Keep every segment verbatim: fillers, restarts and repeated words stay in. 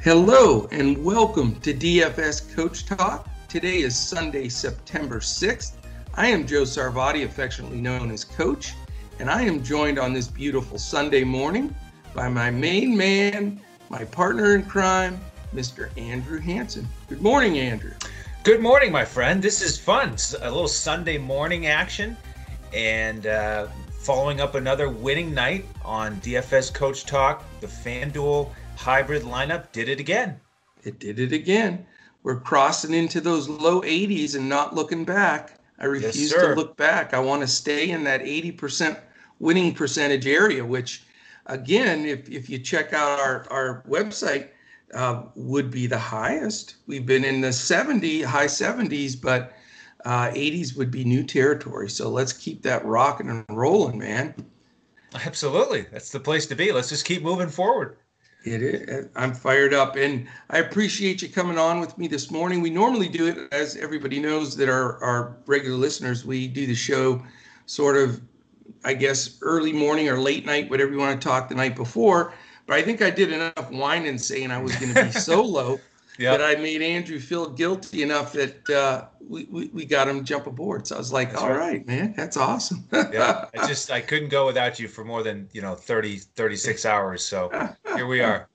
Hello and welcome to D F S Coach Talk. Today is Sunday, September sixth. I am Joe Sarvati, affectionately known as Coach, and I am joined on this beautiful Sunday morning by my main man, my partner in crime, Mister Andrew Hansen. Good morning, Andrew. Good morning, my friend. This is fun. It's a little Sunday morning action and uh, following up another winning night on D F S Coach Talk. The FanDuel hybrid lineup did it again. It did it again. We're crossing into those low eighties and not looking back. I refuse yes, to look back. I want to stay in that eighty percent winning percentage area, which, again, if, if you check out our, our website, uh, would be the highest. We've been in the seventy, high seventies, but uh, eighties would be new territory. So let's keep that rocking and rolling, man. Absolutely. That's the place to be. Let's just keep moving forward. It is. I'm fired up, and I appreciate you coming on with me this morning. We normally do it, as everybody knows that our, our regular listeners, we do the show sort of, I guess, early morning or late night, whatever you want to talk the night before. But I think I did enough wine and saying I was going to be solo yep. that I made Andrew feel guilty enough that uh, we, we, we got him jump aboard. So I was like, that's all right. right, man, that's awesome. yeah, I just I couldn't go without you for more than, you know, thirty, thirty-six hours. So here we are.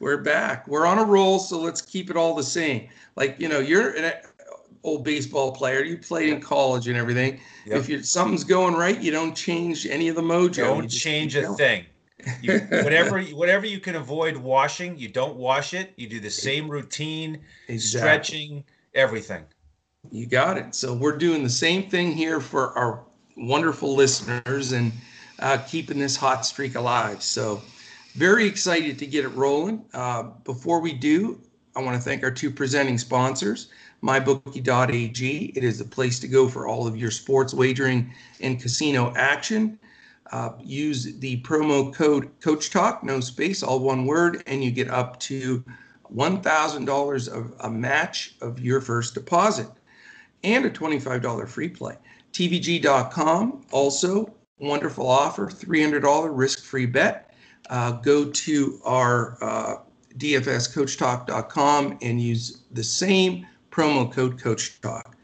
We're back. We're on a roll. So let's keep it all the same. Like, you know, you're an old baseball player. You played in college and everything. Yep. If you're, something's going right, you don't change any of the mojo. Don't change a thing. You, whatever whatever you can avoid washing, you don't wash it. You do the same routine, exactly. Stretching, everything. You got it. So we're doing the same thing here for our wonderful listeners and uh, keeping this hot streak alive. So very excited to get it rolling. Uh, before we do, I want to thank our two presenting sponsors, my bookie dot a g. It is the place to go for all of your sports wagering and casino action. Uh, use the promo code Coach Talk, no space, all one word, and you get up to one thousand dollars of a match of your first deposit and a twenty-five dollars free play. T V G dot com, also wonderful offer, three hundred dollars risk-free bet. Uh, go to our uh, D F S Coach Talk dot com and use the same promo code Coach Talk.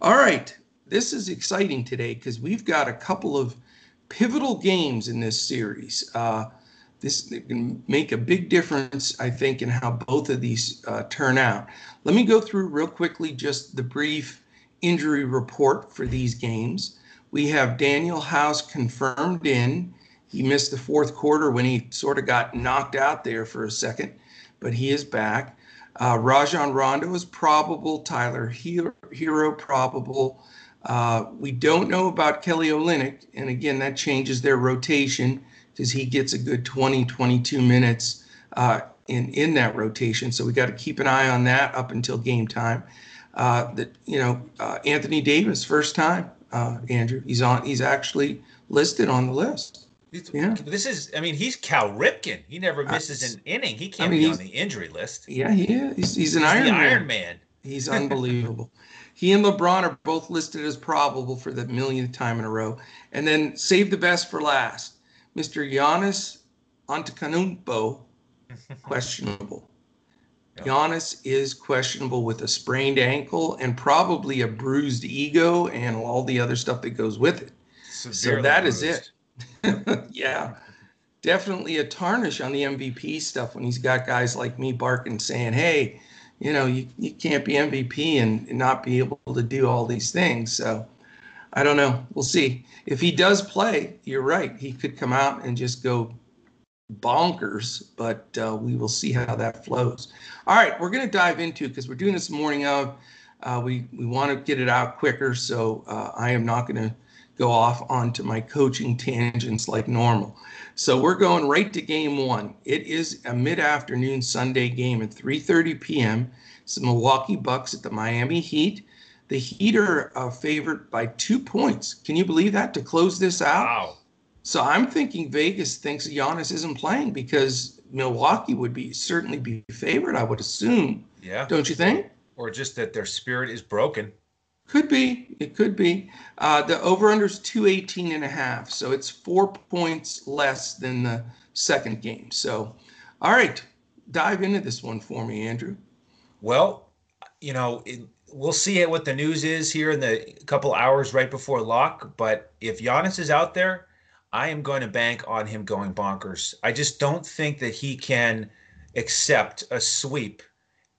All right, this is exciting today because we've got a couple of pivotal games in this series. Uh, this can make a big difference, I think, in how both of these uh, turn out. Let me go through real quickly just the brief injury report for these games. We have Daniel House confirmed in. He missed the fourth quarter when he sort of got knocked out there for a second, but he is back. Uh, Rajon Rondo is probable. Tyler Hero probable. Uh, we don't know about Kelly Olynyk, and again, that changes their rotation because he gets a good twenty, twenty-two minutes uh, in, in that rotation. So we got to keep an eye on that up until game time. Uh, that you know, uh, Anthony Davis, first time, uh, Andrew, he's on. He's actually listed on the list. Yeah. This is, I mean, he's Cal Ripken. He never misses an inning. He can't I mean, be on the injury list. Yeah, he is. He's, he's an he's Iron, the Man. Iron Man. He's unbelievable. He and LeBron are both listed as probable for the millionth time in a row. And then save the best for last. Mister Giannis Antetokounmpo, questionable. Yep. Giannis is questionable with a sprained ankle and probably a bruised ego and all the other stuff that goes with it. Severely so that bruised. Is it. yeah. Definitely a tarnish on the M V P stuff when he's got guys like me barking saying, hey, you know, you, you can't be M V P and, and not be able to do all these things. So I don't know. We'll see. If he does play, you're right. He could come out and just go bonkers, but uh, we will see how that flows. All right, we're going to dive into it because we're doing this morning of. Uh, we we want to get it out quicker, so uh, I am not going to go off onto my coaching tangents like normal. So we're going right to game one. It is a mid-afternoon Sunday game at three thirty p m It's the Milwaukee Bucks at the Miami Heat. The Heat are uh, favored by two points. Can you believe that to close this out? Wow. So I'm thinking Vegas thinks Giannis isn't playing because Milwaukee would be certainly be favored, I would assume. Yeah. Don't you think? Or just that their spirit is broken. Could be. It could be. Uh, the over-under is two eighteen and a half, so it's four points less than the second game. So, all right, dive into this one for me, Andrew. Well, you know, it, we'll see what the news is here in the couple hours right before lock. But if Giannis is out there, I am going to bank on him going bonkers. I just don't think that he can accept a sweep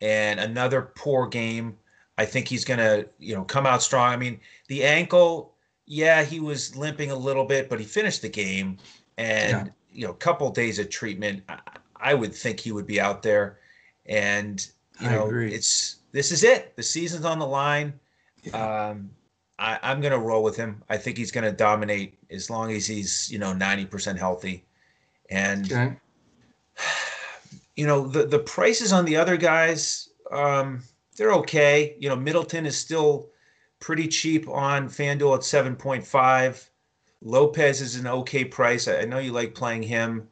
and another poor game. I think he's going to, you know, come out strong. I mean, the ankle, yeah, he was limping a little bit, but he finished the game. And, yeah. you know, a couple days of treatment, I, I would think he would be out there. And, you I know, agree. it's this is it. The season's on the line. Yeah. Um, I, I'm going to roll with him. I think he's going to dominate as long as he's, you know, ninety percent healthy. And, okay. you know, the, the prices on the other guys, um, they're okay. You know, Middleton is still pretty cheap on FanDuel at seven point five. Lopez is an okay price. I, I know you like playing him.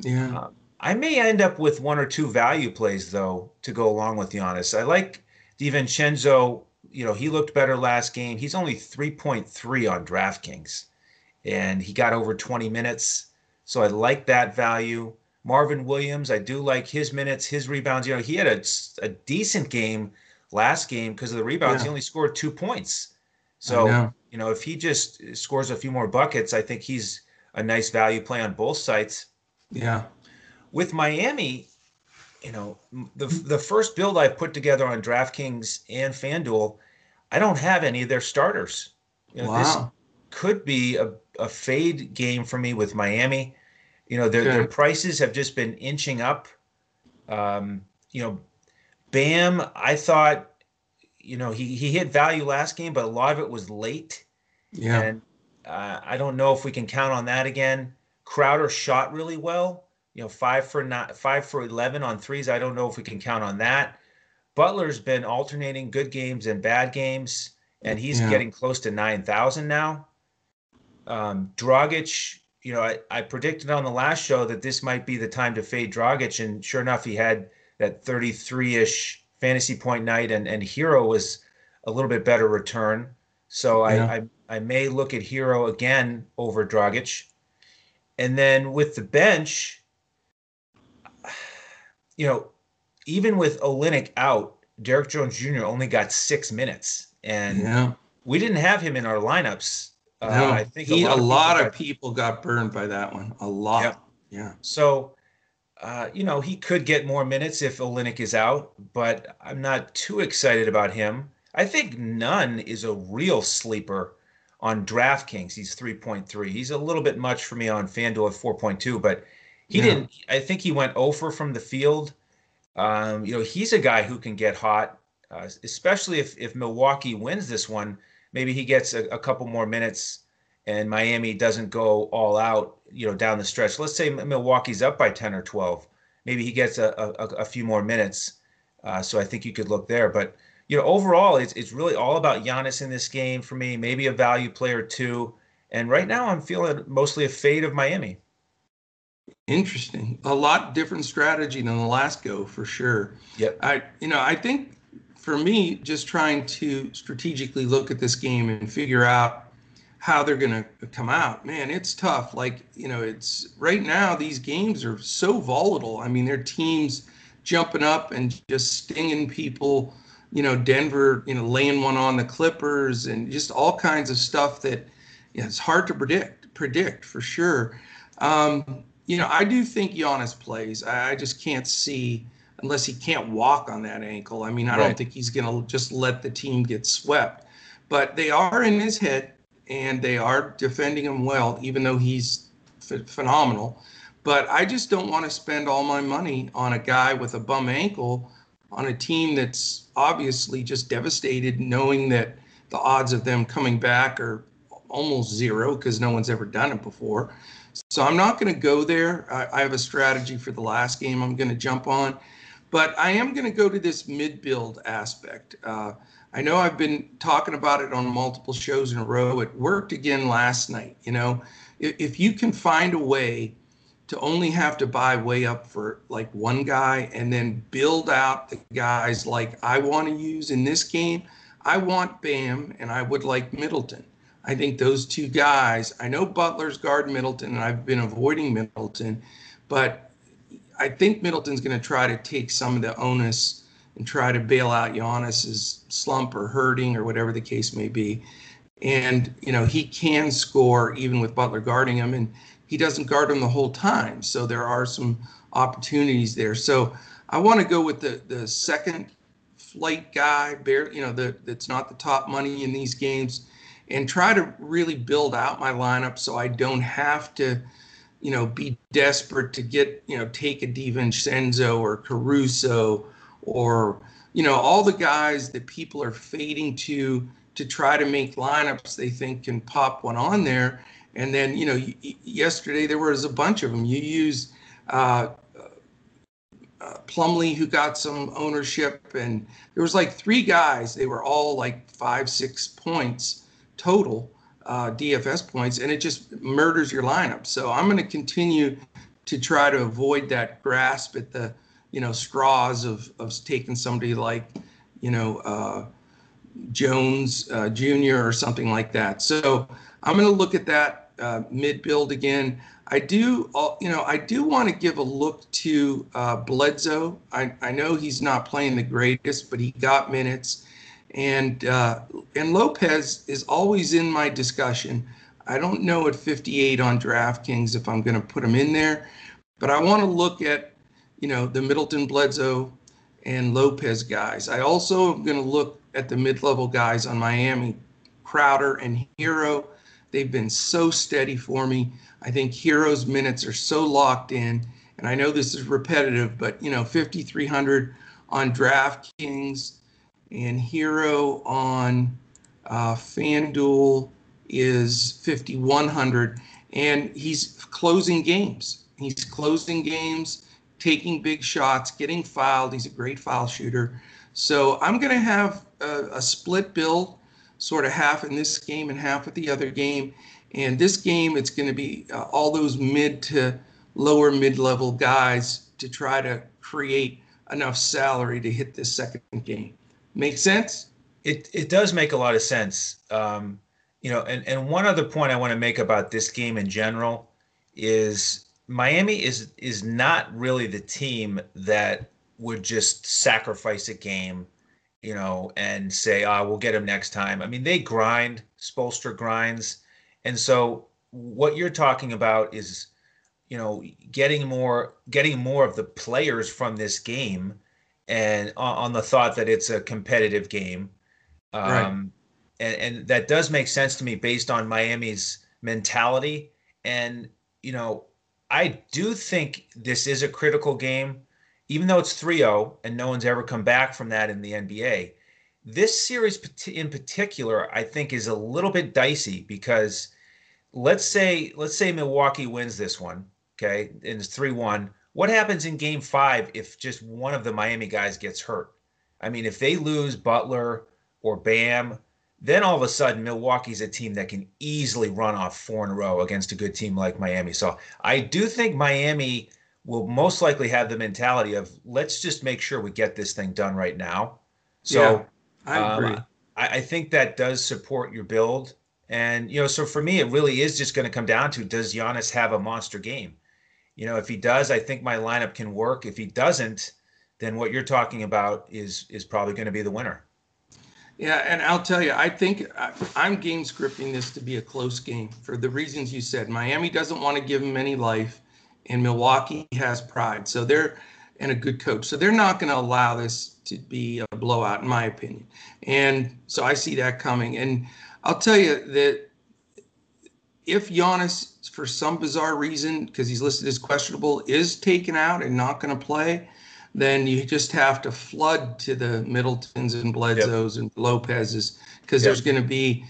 Yeah. Uh, I may end up with one or two value plays, though, to go along with Giannis. I like DiVincenzo. You know, he looked better last game. He's only three point three on DraftKings, and he got over twenty minutes. So I like that value. Marvin Williams, I do like his minutes, his rebounds. You know, he had a, a decent game last game because of the rebounds. Yeah. He only scored two points. So, know. you know, if he just scores a few more buckets, I think he's a nice value play on both sides. Yeah. With Miami, you know, the the first build I've put together on DraftKings and FanDuel, I don't have any of their starters. You know, wow. This could be a, a fade game for me with Miami. You know, their, okay. their prices have just been inching up. Um, you know, Bam, I thought, you know, he, he hit value last game, but a lot of it was late. Yeah. And uh, I don't know if we can count on that again. Crowder shot really well. You know, five for not five for eleven on threes. I don't know if we can count on that. Butler's been alternating good games and bad games, and he's yeah. getting close to nine thousand now. Um, Dragic, you know, I, I predicted on the last show that this might be the time to fade Dragic, and sure enough, he had that thirty-three-ish fantasy point night, and and Hero was a little bit better return. So I yeah. I, I may look at Hero again over Dragic, and then with the bench. You know, even with Olynyk out, Derek Jones Junior only got six minutes, and yeah. we didn't have him in our lineups. No. Uh, I think he, a lot, a of, lot people of people got burned by that one. A lot. Yep. Yeah. So, uh, you know, he could get more minutes if Olynyk is out, but I'm not too excited about him. I think Nunn is a real sleeper on DraftKings. He's three point three. He's a little bit much for me on FanDuel at four point two, but He yeah. didn't. I think he went oh for from the field. Um, you know, he's a guy who can get hot, uh, especially if if Milwaukee wins this one. Maybe he gets a, a couple more minutes, and Miami doesn't go all out. You know, down the stretch. Let's say Milwaukee's up by ten or twelve. Maybe he gets a a, a few more minutes. Uh, so I think you could look there. But you know, overall, it's it's really all about Giannis in this game for me. Maybe a value player too. And right now, I'm feeling mostly a fade of Miami. Interesting. A lot different strategy than the last go for sure. Yep. I, you know, I think for me, just trying to strategically look at this game and figure out how they're going to come out, man, it's tough. Like, you know, it's right now, these games are so volatile. I mean, their teams jumping up and just stinging people, you know, Denver, you know, laying one on the Clippers and just all kinds of stuff that you know, it's hard to predict, predict for sure. Um, You know, I do think Giannis plays. I just can't see unless he can't walk on that ankle. I mean, I right. don't think he's going to just let the team get swept. But they are in his head, and they are defending him well, even though he's f- phenomenal. But I just don't want to spend all my money on a guy with a bum ankle on a team that's obviously just devastated, knowing that the odds of them coming back are almost zero because no one's ever done it before. So I'm not going to go there. I, I have a strategy for the last game I'm going to jump on. But I am going to go to this mid-build aspect. Uh, I know I've been talking about it on multiple shows in a row. It worked again last night. You know, if, if you can find a way to only have to buy way up for like one guy and then build out the guys like I want to use in this game, I want Bam and I would like Middleton. I think those two guys, I know Butler's guard Middleton, and I've been avoiding Middleton, but I think Middleton's going to try to take some of the onus and try to bail out Giannis's slump or hurting or whatever the case may be. And, you know, he can score even with Butler guarding him, and he doesn't guard him the whole time. So there are some opportunities there. So I want to go with the, the second flight guy, bear, you know, the, that's not the top money in these games, and try to really build out my lineup so I don't have to, you know, be desperate to get, you know, take a DiVincenzo or Caruso or, you know, all the guys that people are fading to to try to make lineups they think can pop one on there. And then, you know, yesterday there was a bunch of them. You use uh, uh, Plumlee, who got some ownership, and there was like three guys. They were all like five, six points total, uh, D F S points, and it just murders your lineup. So I'm going to continue to try to avoid that grasp at the, you know, straws of, of taking somebody like, you know, uh, Jones uh, Junior or something like that. So I'm going to look at that uh, mid build again. I do, you know, I do want to give a look to uh, Bledsoe. I, I know he's not playing the greatest, but he got minutes, and uh, and Lopez is always in my discussion. I don't know at fifty-eight on DraftKings if I'm going to put him in there, but I want to look at, you know, the Middleton, Bledsoe, and Lopez guys. I also am going to look at the mid-level guys on Miami, Crowder and Hero. They've been so steady for me. I think Hero's minutes are so locked in, and I know this is repetitive, but, you know, fifty-three hundred on DraftKings and Hero on uh, FanDuel is fifty-one hundred, and he's closing games. He's closing games, taking big shots, getting fouled. He's a great foul shooter. So I'm going to have a, a split build, sort of half in this game and half with the other game. And this game, it's going to be uh, all those mid to lower mid-level guys to try to create enough salary to hit this second game. Make sense? It it does make a lot of sense. Um, you know, and, and one other point I want to make about this game in general is Miami is is not really the team that would just sacrifice a game, you know, and say, ah, oh, we'll get them next time. I mean, they grind, Spoelstra grinds. And so what you're talking about is, you know, getting more, getting more of the players from this game, and on, on the thought that it's a competitive game. Um, right. And, and that does make sense to me based on Miami's mentality. And, you know, I do think this is a critical game. Even though it's three oh and no one's ever come back from that in the N B A, this series in particular, I think, is a little bit dicey, because let's say let's say Milwaukee wins this one, okay, and it's three one. What happens in game five if just one of the Miami guys gets hurt? I mean, if they lose Butler or Bam, then all of a sudden Milwaukee's a team that can easily run off four in a row against a good team like Miami. So I do think Miami will most likely have the mentality of, let's just make sure we get this thing done right now. So yeah, I agree. Um, I, I think that does support your build. And, you know, so for me, it really is just going to come down to, does Giannis have a monster game? You know, if he does, I think my lineup can work. If he doesn't, then what you're talking about is, is probably going to be the winner. Yeah. And I'll tell you, I think I, I'm game scripting this to be a close game for the reasons you said. Miami doesn't want to give him any life, and Milwaukee has pride, so they're and a good coach. So they're not going to allow this to be a blowout, in my opinion. And so I see that coming. And I'll tell you that if Giannis, for some bizarre reason, because he's listed as questionable, is taken out and not going to play, then you just have to flood to the Middletons and Bledsoes, yep, and Lopezes, because yep, there's going to be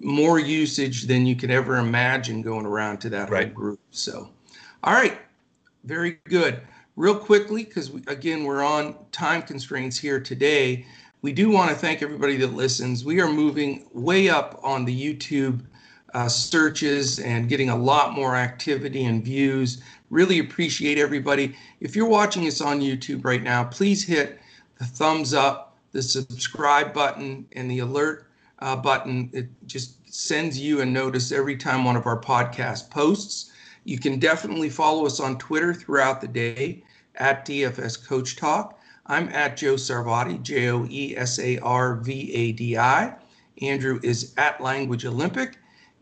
more usage than you could ever imagine going around to that right whole group. So. All right. Very good. Real quickly, because, we, again, we're on time constraints here today, we do want to thank everybody that listens. We are moving way up on the YouTube uh, searches and getting a lot more activity and views. Really appreciate everybody. If you're watching us on YouTube right now, please hit the thumbs up, the subscribe button, and the alert uh, button. It just sends you a notice every time one of our podcast posts. You can definitely follow us on Twitter throughout the day at D F S Coach Talk. I'm at Joe Sarvati, J O E S A R V A D I. Andrew is at Language Olympic.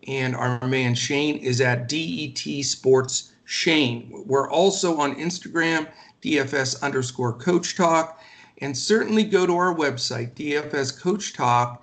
And our man Shane is at D E T Sports Shane. We're also on Instagram, D F S underscore Coach Talk. And certainly go to our website, D F S Coach Talk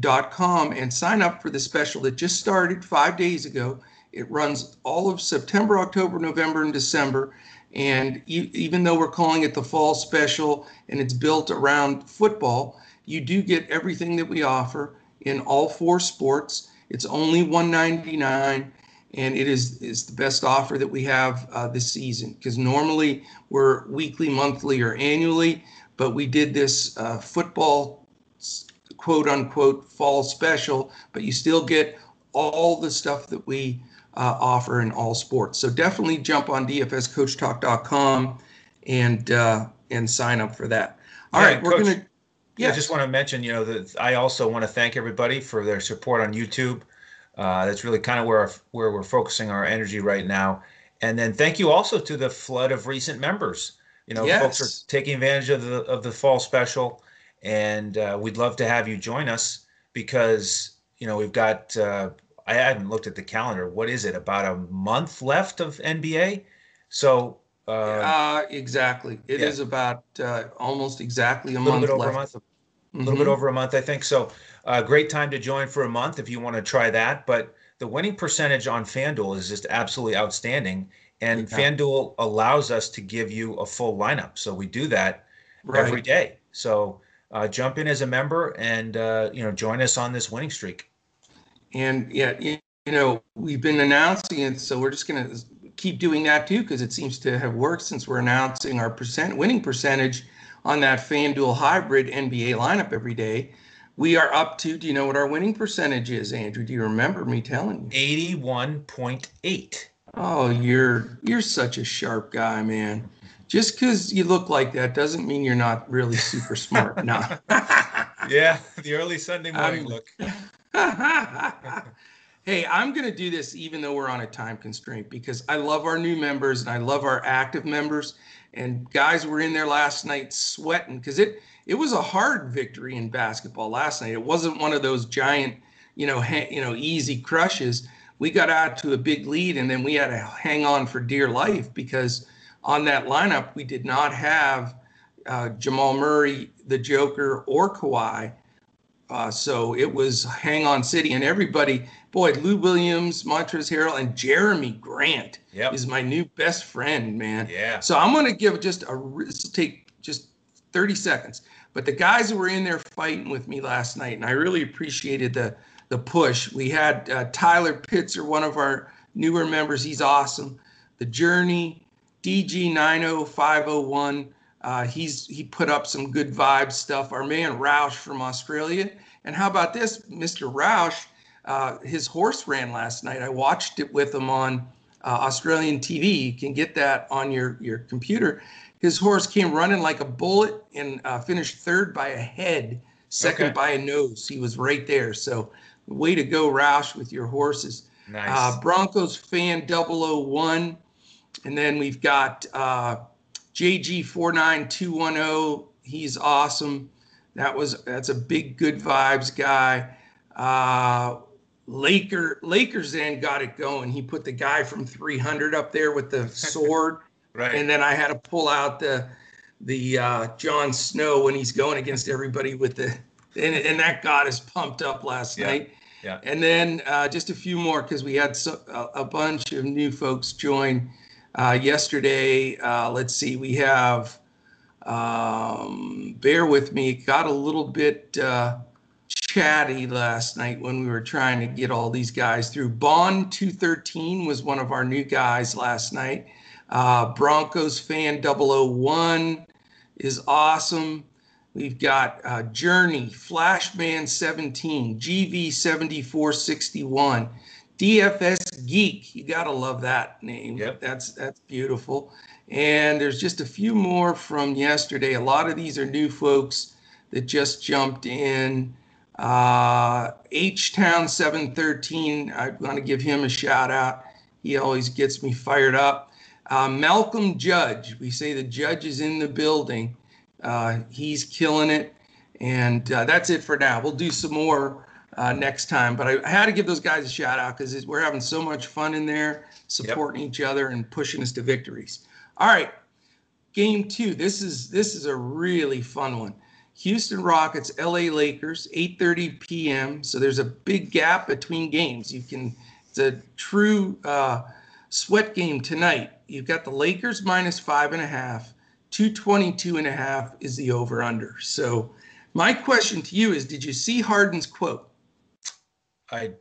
dot com, and sign up for the special that just started five days ago. It runs all of September, October, November, and December. And e- even though we're calling it the fall special and it's built around football, you do get everything that we offer in all four sports. It's only one ninety-nine, and it is, is the best offer that we have uh, this season, because normally we're weekly, monthly, or annually, but we did this uh, football, quote-unquote, fall special, but you still get all the stuff that we uh, offer in all sports. So definitely jump on D F S Coach Talk dot com and uh, and sign up for that. All yeah, right, we're going to... Yeah. I just want to mention, you know, that I also want to thank everybody for their support on YouTube. Uh, that's really kind of where our, where we're focusing our energy right now. And then thank you also to the flood of recent members. You know, yes. Folks are taking advantage of the of the fall special, and uh, we'd love to have you join us, because you know we've got. Uh, I haven't looked at the calendar. What is it? About a month left of N B A. So. Uh, uh exactly. It yeah. is about uh, almost exactly a, a little month bit over left. a month. Mm-hmm. A little bit over a month, I think. So, uh, great time to join for a month if you want to try that. But the winning percentage on FanDuel is just absolutely outstanding, and yeah. FanDuel allows us to give you a full lineup. So we do that right. every day. So uh, jump in as a member and uh, you know join us on this winning streak. And yeah, you know we've been announcing it, so we're just gonna. keep doing that too, because it seems to have worked since we're announcing our percent winning percentage on that FanDuel hybrid N B A lineup every day. We are up to, do you know what our winning percentage is, Andrew? Do you remember me telling you? eighty-one point eight. Oh, you're you're such a sharp guy, man. Just because you look like that doesn't mean you're not really super smart. No. Yeah, the early Sunday morning um, look. Hey, I'm going to do this even though we're on a time constraint, because I love our new members and I love our active members. And guys were in there last night sweating, because it, it was a hard victory in basketball last night. It wasn't one of those giant, you know, ha- you know, easy crushes. We got out to a big lead, and then we had to hang on for dear life, because on that lineup, we did not have uh, Jamal Murray, the Joker, or Kawhi. Uh, so it was hang on city, and everybody, boy, Lou Williams, Montrezl Harrell, and Jeremy Grant yep. is my new best friend, man. Yeah. So I'm going to give just a take just thirty seconds. But the guys who were in there fighting with me last night, and I really appreciated the the push. We had uh, Tyler Pitzer, one of our newer members. He's awesome. The Journey, D G nine oh five oh one. Uh, he's he put up some good vibe stuff. Our man Roush from Australia. And how about this, Mister Roush? Uh, his horse ran last night. I watched it with him on uh, Australian T V. You can get that on your, your computer. His horse came running like a bullet and uh, finished third by a head, second okay. by a nose. He was right there. So way to go, Roush, with your horses. Nice. Uh, Broncos fan double oh one. And then we've got... Uh, J G four nine two one oh, he's awesome. That was that's a big good vibes guy. Uh, Laker Lakers then got it going. He put the guy from three hundred up there with the sword, right? And then I had to pull out the the uh, Jon Snow when he's going against everybody with the and, and that got us pumped up last yeah. night. Yeah. And then uh, just a few more, because we had so, a, a bunch of new folks join. Uh, yesterday, uh, let's see, we have, um, bear with me, it got a little bit uh, chatty last night when we were trying to get all these guys through. Bond two thirteen was one of our new guys last night. Uh, Broncos fan double oh one is awesome. We've got uh, Journey, Flashman seventeen, G V seventy-four sixty-one. D F S Geek, you gotta love that name. Yep. That's that's beautiful. And there's just a few more from yesterday. A lot of these are new folks that just jumped in. Uh, H-Town seven thirteen, I'm gonna give him a shout out. He always gets me fired up. Uh, Malcolm Judge, we say the Judge is in the building. Uh, he's killing it. And uh, that's it for now. We'll do some more uh, next time. But I, I had to give those guys a shout out because we're having so much fun in there, supporting yep. each other and pushing us to victories. All right, game two. This is this is a really fun one. Houston Rockets, L A. Lakers, eight thirty p.m. So there's a big gap between games. You can it's a true uh, sweat game tonight. You've got the Lakers minus five and a half. two twenty-two and a half is the over-under. So my question to you is, did you see Harden's quote? I.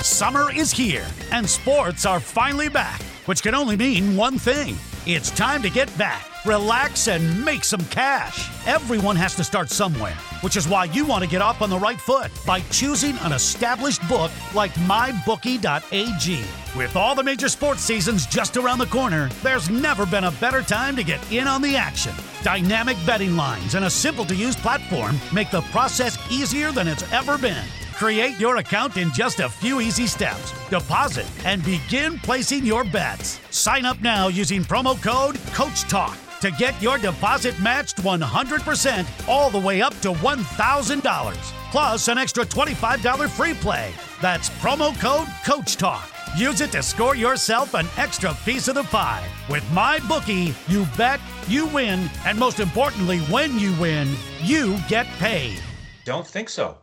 Summer is here, and sports are finally back, which can only mean one thing. It's time to get back, relax, and make some cash. Everyone has to start somewhere, which is why you want to get off on the right foot by choosing an established book like my bookie dot a g. With all the major sports seasons just around the corner, there's never been a better time to get in on the action. Dynamic betting lines and a simple-to-use platform make the process easier than it's ever been. Create your account in just a few easy steps. Deposit and begin placing your bets. Sign up now using promo code CoachTalk to get your deposit matched one hundred percent all the way up to one thousand dollars, plus an extra twenty-five dollars free play. That's promo code CoachTalk. Use it to score yourself an extra piece of the pie. With MyBookie, you bet, you win, and most importantly, when you win, you get paid. Don't think so.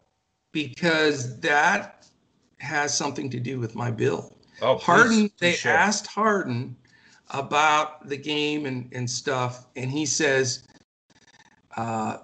Because that has something to do with my bill. Oh, please, Harden, they sure. asked Harden about the game and, and stuff, and he says, uh,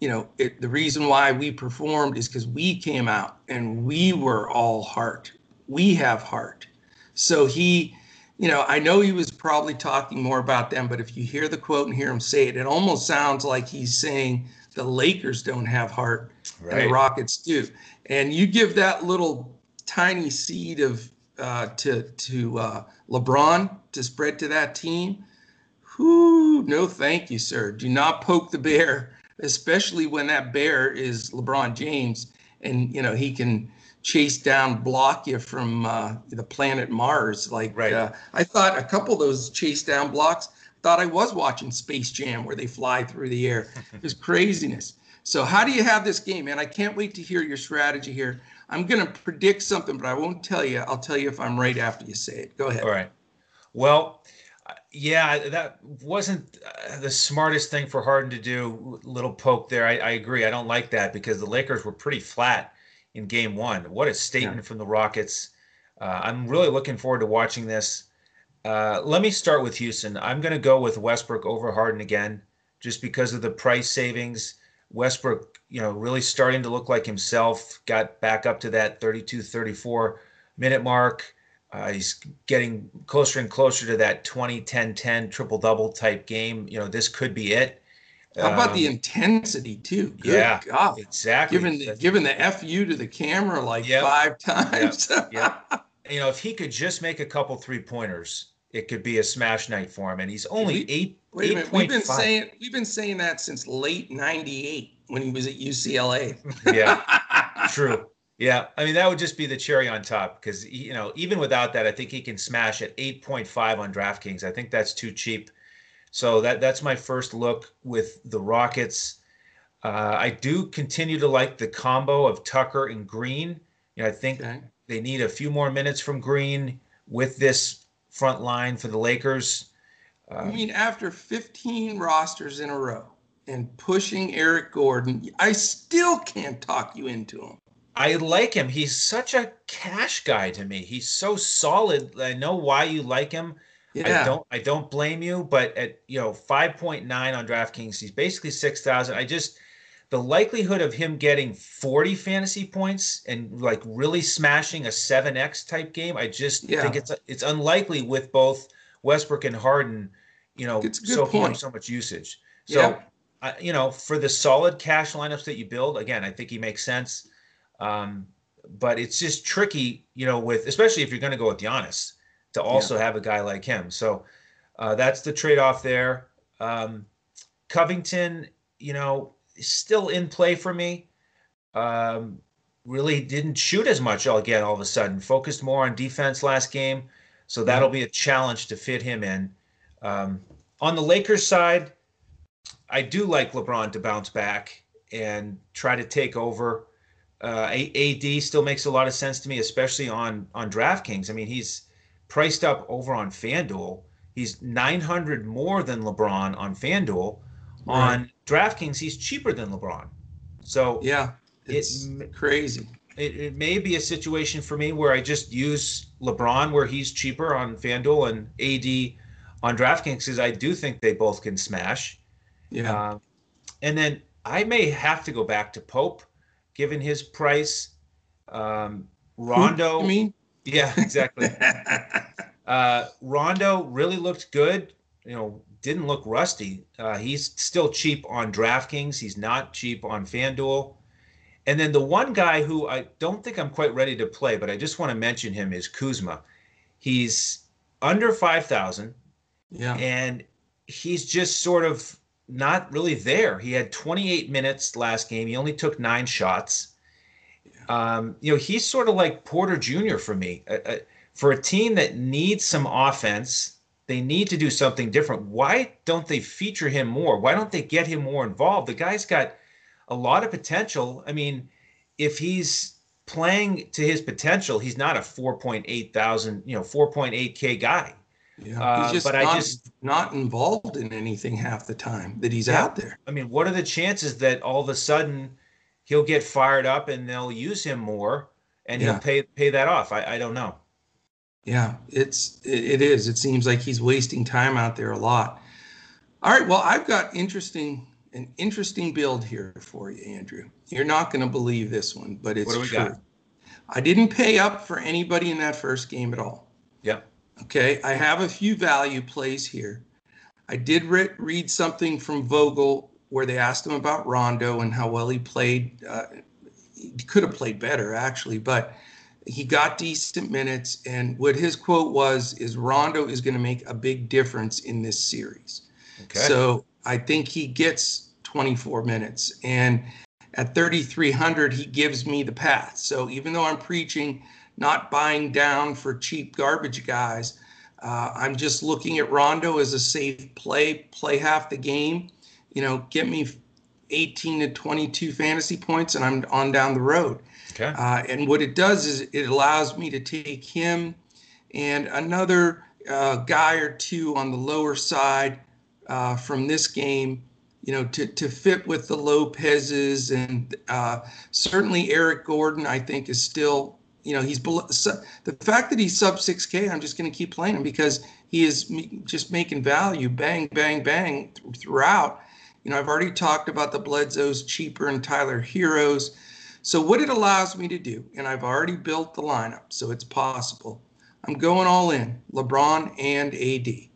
you know, it, the reason why we performed is because we came out and we were all heart. We have heart. So he, you know, I know he was probably talking more about them, but if you hear the quote and hear him say it, it almost sounds like he's saying the Lakers don't have heart. Right. And the Rockets do. And you give that little tiny seed of uh, to to uh, LeBron to spread to that team. Whoo, no thank you, sir. Do not poke the bear, especially when that bear is LeBron James. And, you know, he can chase down, block you from uh, the planet Mars. Like right. uh, I thought a couple of those chase down blocks, thought I was watching Space Jam where they fly through the air. It was craziness. So how do you have this game, man? I can't wait to hear your strategy here. I'm going to predict something, but I won't tell you. I'll tell you if I'm right after you say it. Go ahead. All right. Well, yeah, that wasn't the smartest thing for Harden to do. Little poke there. I, I agree. I don't like that because the Lakers were pretty flat in game one. What a statement yeah. from the Rockets. Uh, I'm really looking forward to watching this. Uh, let me start with Houston. I'm going to go with Westbrook over Harden again just because of the price savings. Westbrook, you know, really starting to look like himself, got back up to that thirty-two, thirty-four minute mark. Uh, he's getting closer and closer to that twenty, ten, ten, triple-double type game. You know, this could be it. How um, about the intensity, too? Good yeah, God. Exactly. Giving the, giving the F U to the camera like yep, five times. Yep, yep. You know, if he could just make a couple three-pointers, it could be a smash night for him. And he's only we, eight. Wait a minute. We've been five. saying we've been saying that since late ninety-eight when he was at U C L A. Yeah, true. Yeah, I mean that would just be the cherry on top because you know even without that, I think he can smash at eight point five on DraftKings. I think that's too cheap. So that that's my first look with the Rockets. Uh, I do continue to like the combo of Tucker and Green. You know, I think okay. they need a few more minutes from Green with this front line for the Lakers. Uh, I mean, after fifteen rosters in a row and pushing Eric Gordon, I still can't talk you into him. I like him. He's such a cash guy to me. He's so solid. I know why you like him. Yeah. I don't. I don't blame you. But at you know five point nine on DraftKings, he's basically six thousand. I just the likelihood of him getting forty fantasy points and like really smashing a seven X type game, I just yeah. think it's it's unlikely with both Westbrook and Harden, you know, so far so much usage. So, yeah. uh, you know, for the solid cash lineups that you build, again, I think he makes sense. Um, but it's just tricky, you know, with especially if you're going to go with Giannis to also yeah. have a guy like him. So uh, that's the trade-off there. Um, Covington, you know, is still in play for me. Um, really didn't shoot as much all again all of a sudden. Focused more on defense last game. So that'll be a challenge to fit him in. Um, on the Lakers side, I do like LeBron to bounce back and try to take over. Uh, A D still makes a lot of sense to me, especially on, on DraftKings. I mean, he's priced up over on FanDuel. He's nine hundred more than LeBron on FanDuel. Right. On DraftKings, he's cheaper than LeBron. So yeah, it's it, crazy. It, it may be a situation for me where I just use LeBron where he's cheaper on FanDuel and A D on DraftKings, because I do think they both can smash. Yeah. Uh, and then I may have to go back to Pope, given his price. Um, Rondo. I mean, yeah, exactly. uh, Rondo really looked good. You know, didn't look rusty. Uh, he's still cheap on DraftKings. He's not cheap on FanDuel. And then the one guy who I don't think I'm quite ready to play, but I just want to mention him, is Kuzma. He's under five thousand. Yeah. And he's just sort of not really there. He had twenty-eight minutes last game. He only took nine shots. Yeah. Um, you know, he's sort of like Porter Junior for me. Uh, uh, for a team that needs some offense, they need to do something different. Why don't they feature him more? Why don't they get him more involved? The guy's got a lot of potential. I mean, if he's playing to his potential, he's not a four point eight thousand, you know, four point eight K guy. Yeah, uh, he's just but not, I just not involved in anything half the time that he's yeah, out there. I mean, what are the chances that all of a sudden he'll get fired up and they'll use him more and yeah. he'll pay pay that off? I, I don't know. Yeah, it's it, it is. It seems like he's wasting time out there a lot. All right, well, I've got interesting an interesting build here for you, Andrew. You're not going to believe this one, but it's what do we true. Got? I didn't pay up for anybody in that first game at all. Yep. Yeah. Okay, I have a few value plays here. I did re- read something from Vogel where they asked him about Rondo and how well he played. Uh, he could have played better, actually, but he got decent minutes. And what his quote was is Rondo is going to make a big difference in this series. Okay. So I think he gets twenty-four minutes. And at thirty-three hundred, he gives me the path. So even though I'm preaching not buying down for cheap garbage guys, Uh, I'm just looking at Rondo as a safe play, play half the game, you know, get me eighteen to twenty-two fantasy points and I'm on down the road. Okay. Uh, and what it does is it allows me to take him and another uh, guy or two on the lower side uh, from this game, you know, to, to fit with the Lopez's and uh, certainly Eric Gordon, I think is still, you know, he's below, the fact that he's sub six K, I'm just going to keep playing him because he is just making value, bang, bang, bang th- throughout. You know, I've already talked about the Bledsoes cheaper and Tyler Heroes. So what it allows me to do, and I've already built the lineup, so it's possible. I'm going all in, LeBron and A D.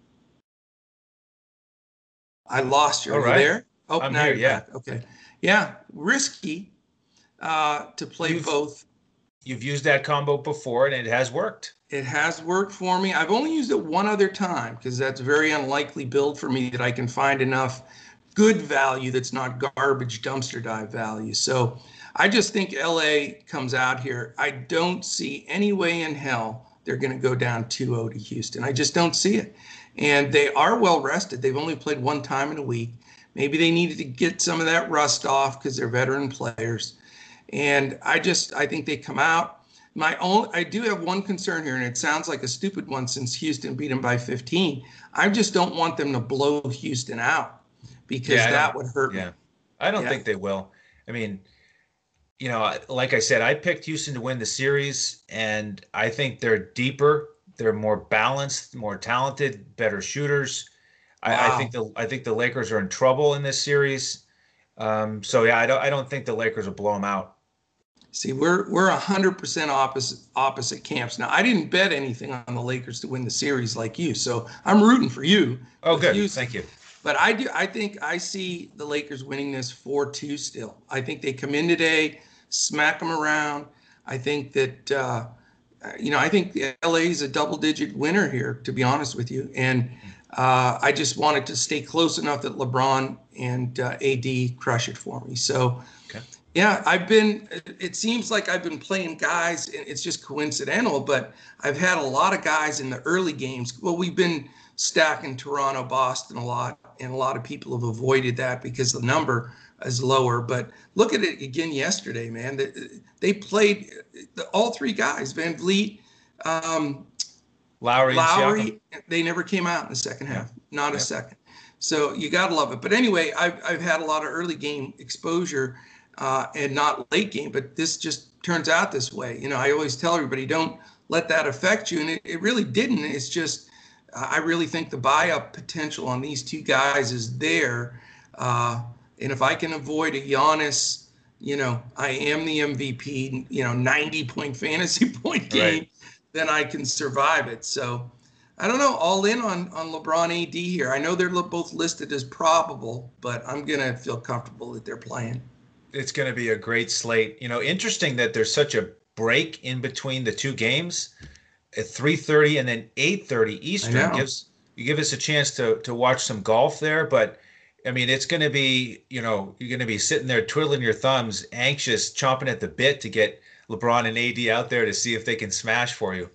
I lost you. All right. There. Oh, I'm now here, you're yeah. back. Okay. Yeah, risky uh, to play You've- both. You've used that combo before, and it has worked. It has worked for me. I've only used it one other time because that's a very unlikely build for me that I can find enough good value that's not garbage dumpster dive value. So I just think L A comes out here. I don't see any way in hell they're going to go down two oh to Houston. I just don't see it. And they are well rested. They've only played one time in a week. Maybe they needed to get some of that rust off because they're veteran players. And I just, I think they come out. My own, I do have one concern here, and it sounds like a stupid one since Houston beat them by fifteen. I just don't want them to blow Houston out because yeah, that would hurt yeah. me. I don't yeah. think they will. I mean, you know, like I said, I picked Houston to win the series, and I think they're deeper, they're more balanced, more talented, better shooters. Wow. I, I think the I think the Lakers are in trouble in this series. Um, so yeah, I don't I don't think the Lakers will blow them out. See, we're we're one hundred percent opposite opposite camps. Now, I didn't bet anything on the Lakers to win the series like you, so I'm rooting for you. Oh, good. Houston. Thank you. But I do. I think I see the Lakers winning this four two still. I think they come in today, smack them around. I think that, uh, you know, I think L A is a double-digit winner here, to be honest with you. And uh, I just wanted to stay close enough that LeBron and uh, A D crush it for me. So, okay. Yeah, I've been, it seems like I've been playing guys, and it's just coincidental, but I've had a lot of guys in the early games. Well, we've been stacking Toronto, Boston a lot, and a lot of people have avoided that because the number is lower. But look at it again yesterday, man. They, they played the, all three guys, Van Vliet, um, Lowry, Lowry. They never came out in the second yeah. half, not yeah. a second. So you got to love it. But anyway, I've, I've had a lot of early game exposure. Uh, and not late game, but this just turns out this way. You know, I always tell everybody, don't let that affect you. And it, it really didn't. It's just, uh, I really think the buy-up potential on these two guys is there. Uh, and if I can avoid a Giannis, you know, I am the M V P, you know, ninety point fantasy point game, right, then I can survive it. So I don't know, all in on, on LeBron A D here. I know they're both listed as probable, but I'm going to feel comfortable that they're playing. It's going to be a great slate. You know, interesting that there's such a break in between the two games at three thirty and then eight thirty Eastern. Gives you give us a chance to to watch some golf there. But, I mean, it's going to be, you know, you're going to be sitting there twiddling your thumbs, anxious, chomping at the bit to get LeBron and A D out there to see if they can smash for you.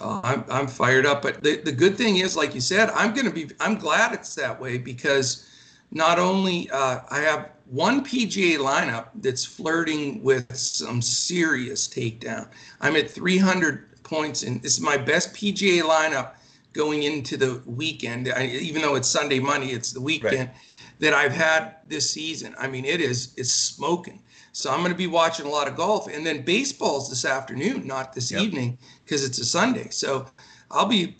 Oh, I'm I'm fired up. But the, the good thing is, like you said, I'm going to be, I'm glad it's that way because not only uh, I have one P G A lineup that's flirting with some serious takedown. I'm at three hundred points, and this is my best P G A lineup going into the weekend. I, even though it's Sunday, Monday, it's the weekend right. that I've had this season. I mean, it is it's smoking. So I'm going to be watching a lot of golf, and then baseball's this afternoon, not this yep. evening, because it's a Sunday. So I'll be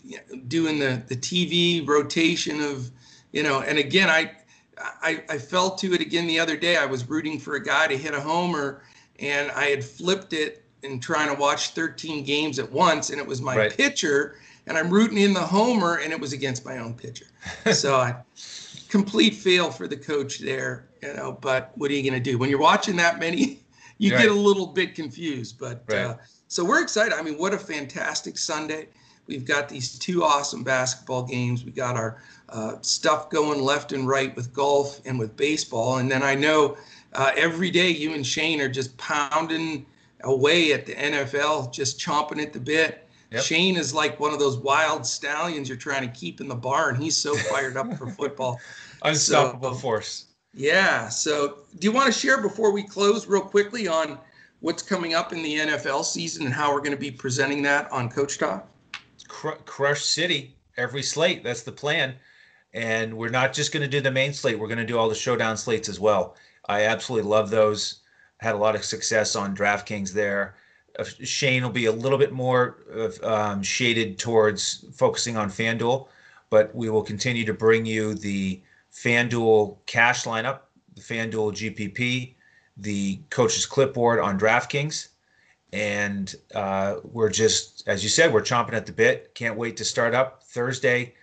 doing the the T V rotation of, you know, and again, I. I, I fell to it again the other day. I was rooting for a guy to hit a homer, and I had flipped it and trying to watch thirteen games at once, and it was my right. pitcher, and I'm rooting in the homer, and it was against my own pitcher. So I complete fail for the coach there, you know. But what are you going to do when you're watching that many? You right. get a little bit confused, but right. uh, so we're excited. I mean, what a fantastic Sunday! We've got these two awesome basketball games. We got our uh, stuff going left and right with golf and with baseball. And then I know uh, every day you and Shane are just pounding away at the N F L, just chomping at the bit. Yep. Shane is like one of those wild stallions you're trying to keep in the barn. He's so fired up for football. Unstoppable so, force. Yeah. So do you want to share before we close real quickly on what's coming up in the N F L season and how we're going to be presenting that on Coach Talk? Crush City every slate. That's the plan. And we're not just going to do the main slate. We're going to do all the showdown slates as well. I absolutely love those. Had a lot of success on DraftKings there. Uh, Shane will be a little bit more of, um, shaded towards focusing on FanDuel, but we will continue to bring you the FanDuel cash lineup, the FanDuel G P P, the coach's clipboard on DraftKings. And uh, we're just, as you said, we're chomping at the bit. Can't wait to start up Thursday.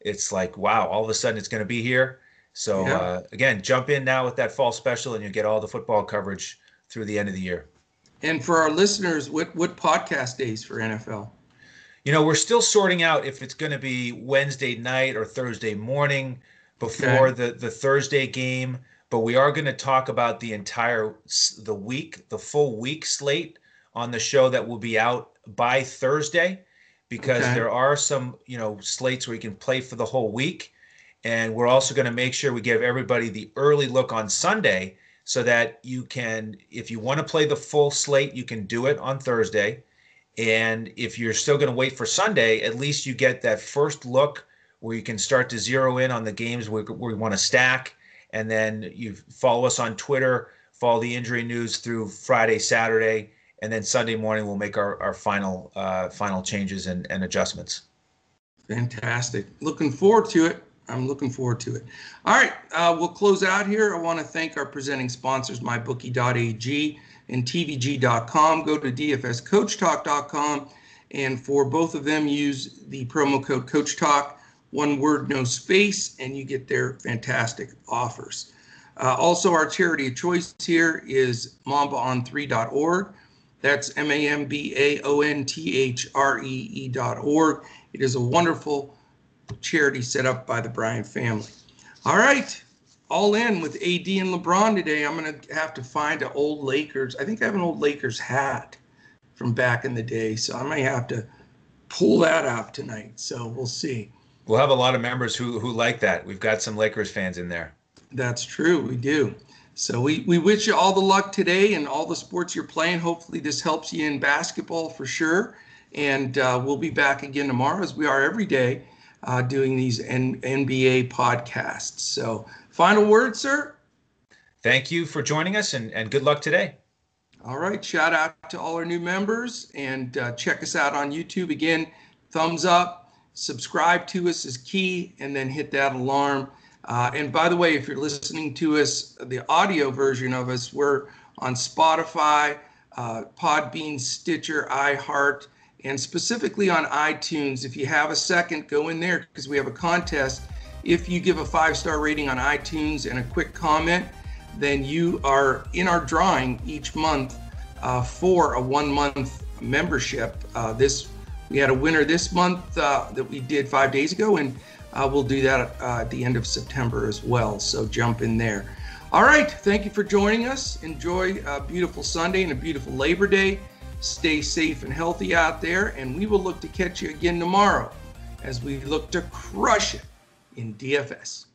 It's like, wow, all of a sudden it's going to be here. So, yeah. uh, again, jump in now with that fall special, and you'll get all the football coverage through the end of the year. And for our listeners, what, what podcast days for N F L? You know, we're still sorting out if it's going to be Wednesday night or Thursday morning before okay. the, the Thursday game. But we are going to talk about the entire the week, the full week slate on the show that will be out by Thursday, because okay. there are some, you know, slates where you can play for the whole week. And we're also going to make sure we give everybody the early look on Sunday so that you can, if you want to play the full slate, you can do it on Thursday. And if you're still going to wait for Sunday, at least you get that first look where you can start to zero in on the games where we want to stack. And then you follow us on Twitter, follow the injury news through Friday, Saturday, and then Sunday morning, we'll make our, our final uh, final changes and, and adjustments. Fantastic. Looking forward to it. I'm looking forward to it. All right, uh, we'll close out here. I want to thank our presenting sponsors, my bookie dot a g and T V G dot com. Go to D F S Coach Talk dot com. And for both of them, use the promo code CoachTalk, one word, no space, and you get their fantastic offers. Uh, also, our charity of choice here is mamba on three dot org. That's M-A-M-B-A-O-N-T-H-R-E-E dot org. It is a wonderful charity set up by the Bryant family. All right. all in with A D and LeBron today. I'm going to have to find an old Lakers. I think I have an old Lakers hat from back in the day, so I might have to pull that out tonight. So we'll see. We'll have a lot of members who who like that. We've got some Lakers fans in there. That's true. We do. So we, we wish you all the luck today and all the sports you're playing. Hopefully this helps you in basketball for sure. And uh, we'll be back again tomorrow, as we are every day, uh, doing these N B A podcasts. So final word, sir. Thank you for joining us, and, and good luck today. All right. Shout out to all our new members, and uh, check us out on YouTube. Again, thumbs up, subscribe to us is key, and then hit that alarm. Uh, and by the way, if you're listening to us, the audio version of us, we're on Spotify, uh, Podbean, Stitcher, iHeart, and specifically on iTunes. If you have a second, go in there, because we have a contest. If you give a five-star rating on iTunes and a quick comment, then you are in our drawing each month uh, for a one-month membership. Uh, this we had a winner this month uh, that we did five days ago, and uh, we'll do that uh, at the end of September as well. So jump in there. All right, thank you for joining us. Enjoy a beautiful Sunday and a beautiful Labor Day. Stay safe and healthy out there, and we will look to catch you again tomorrow as we look to crush it in D F S.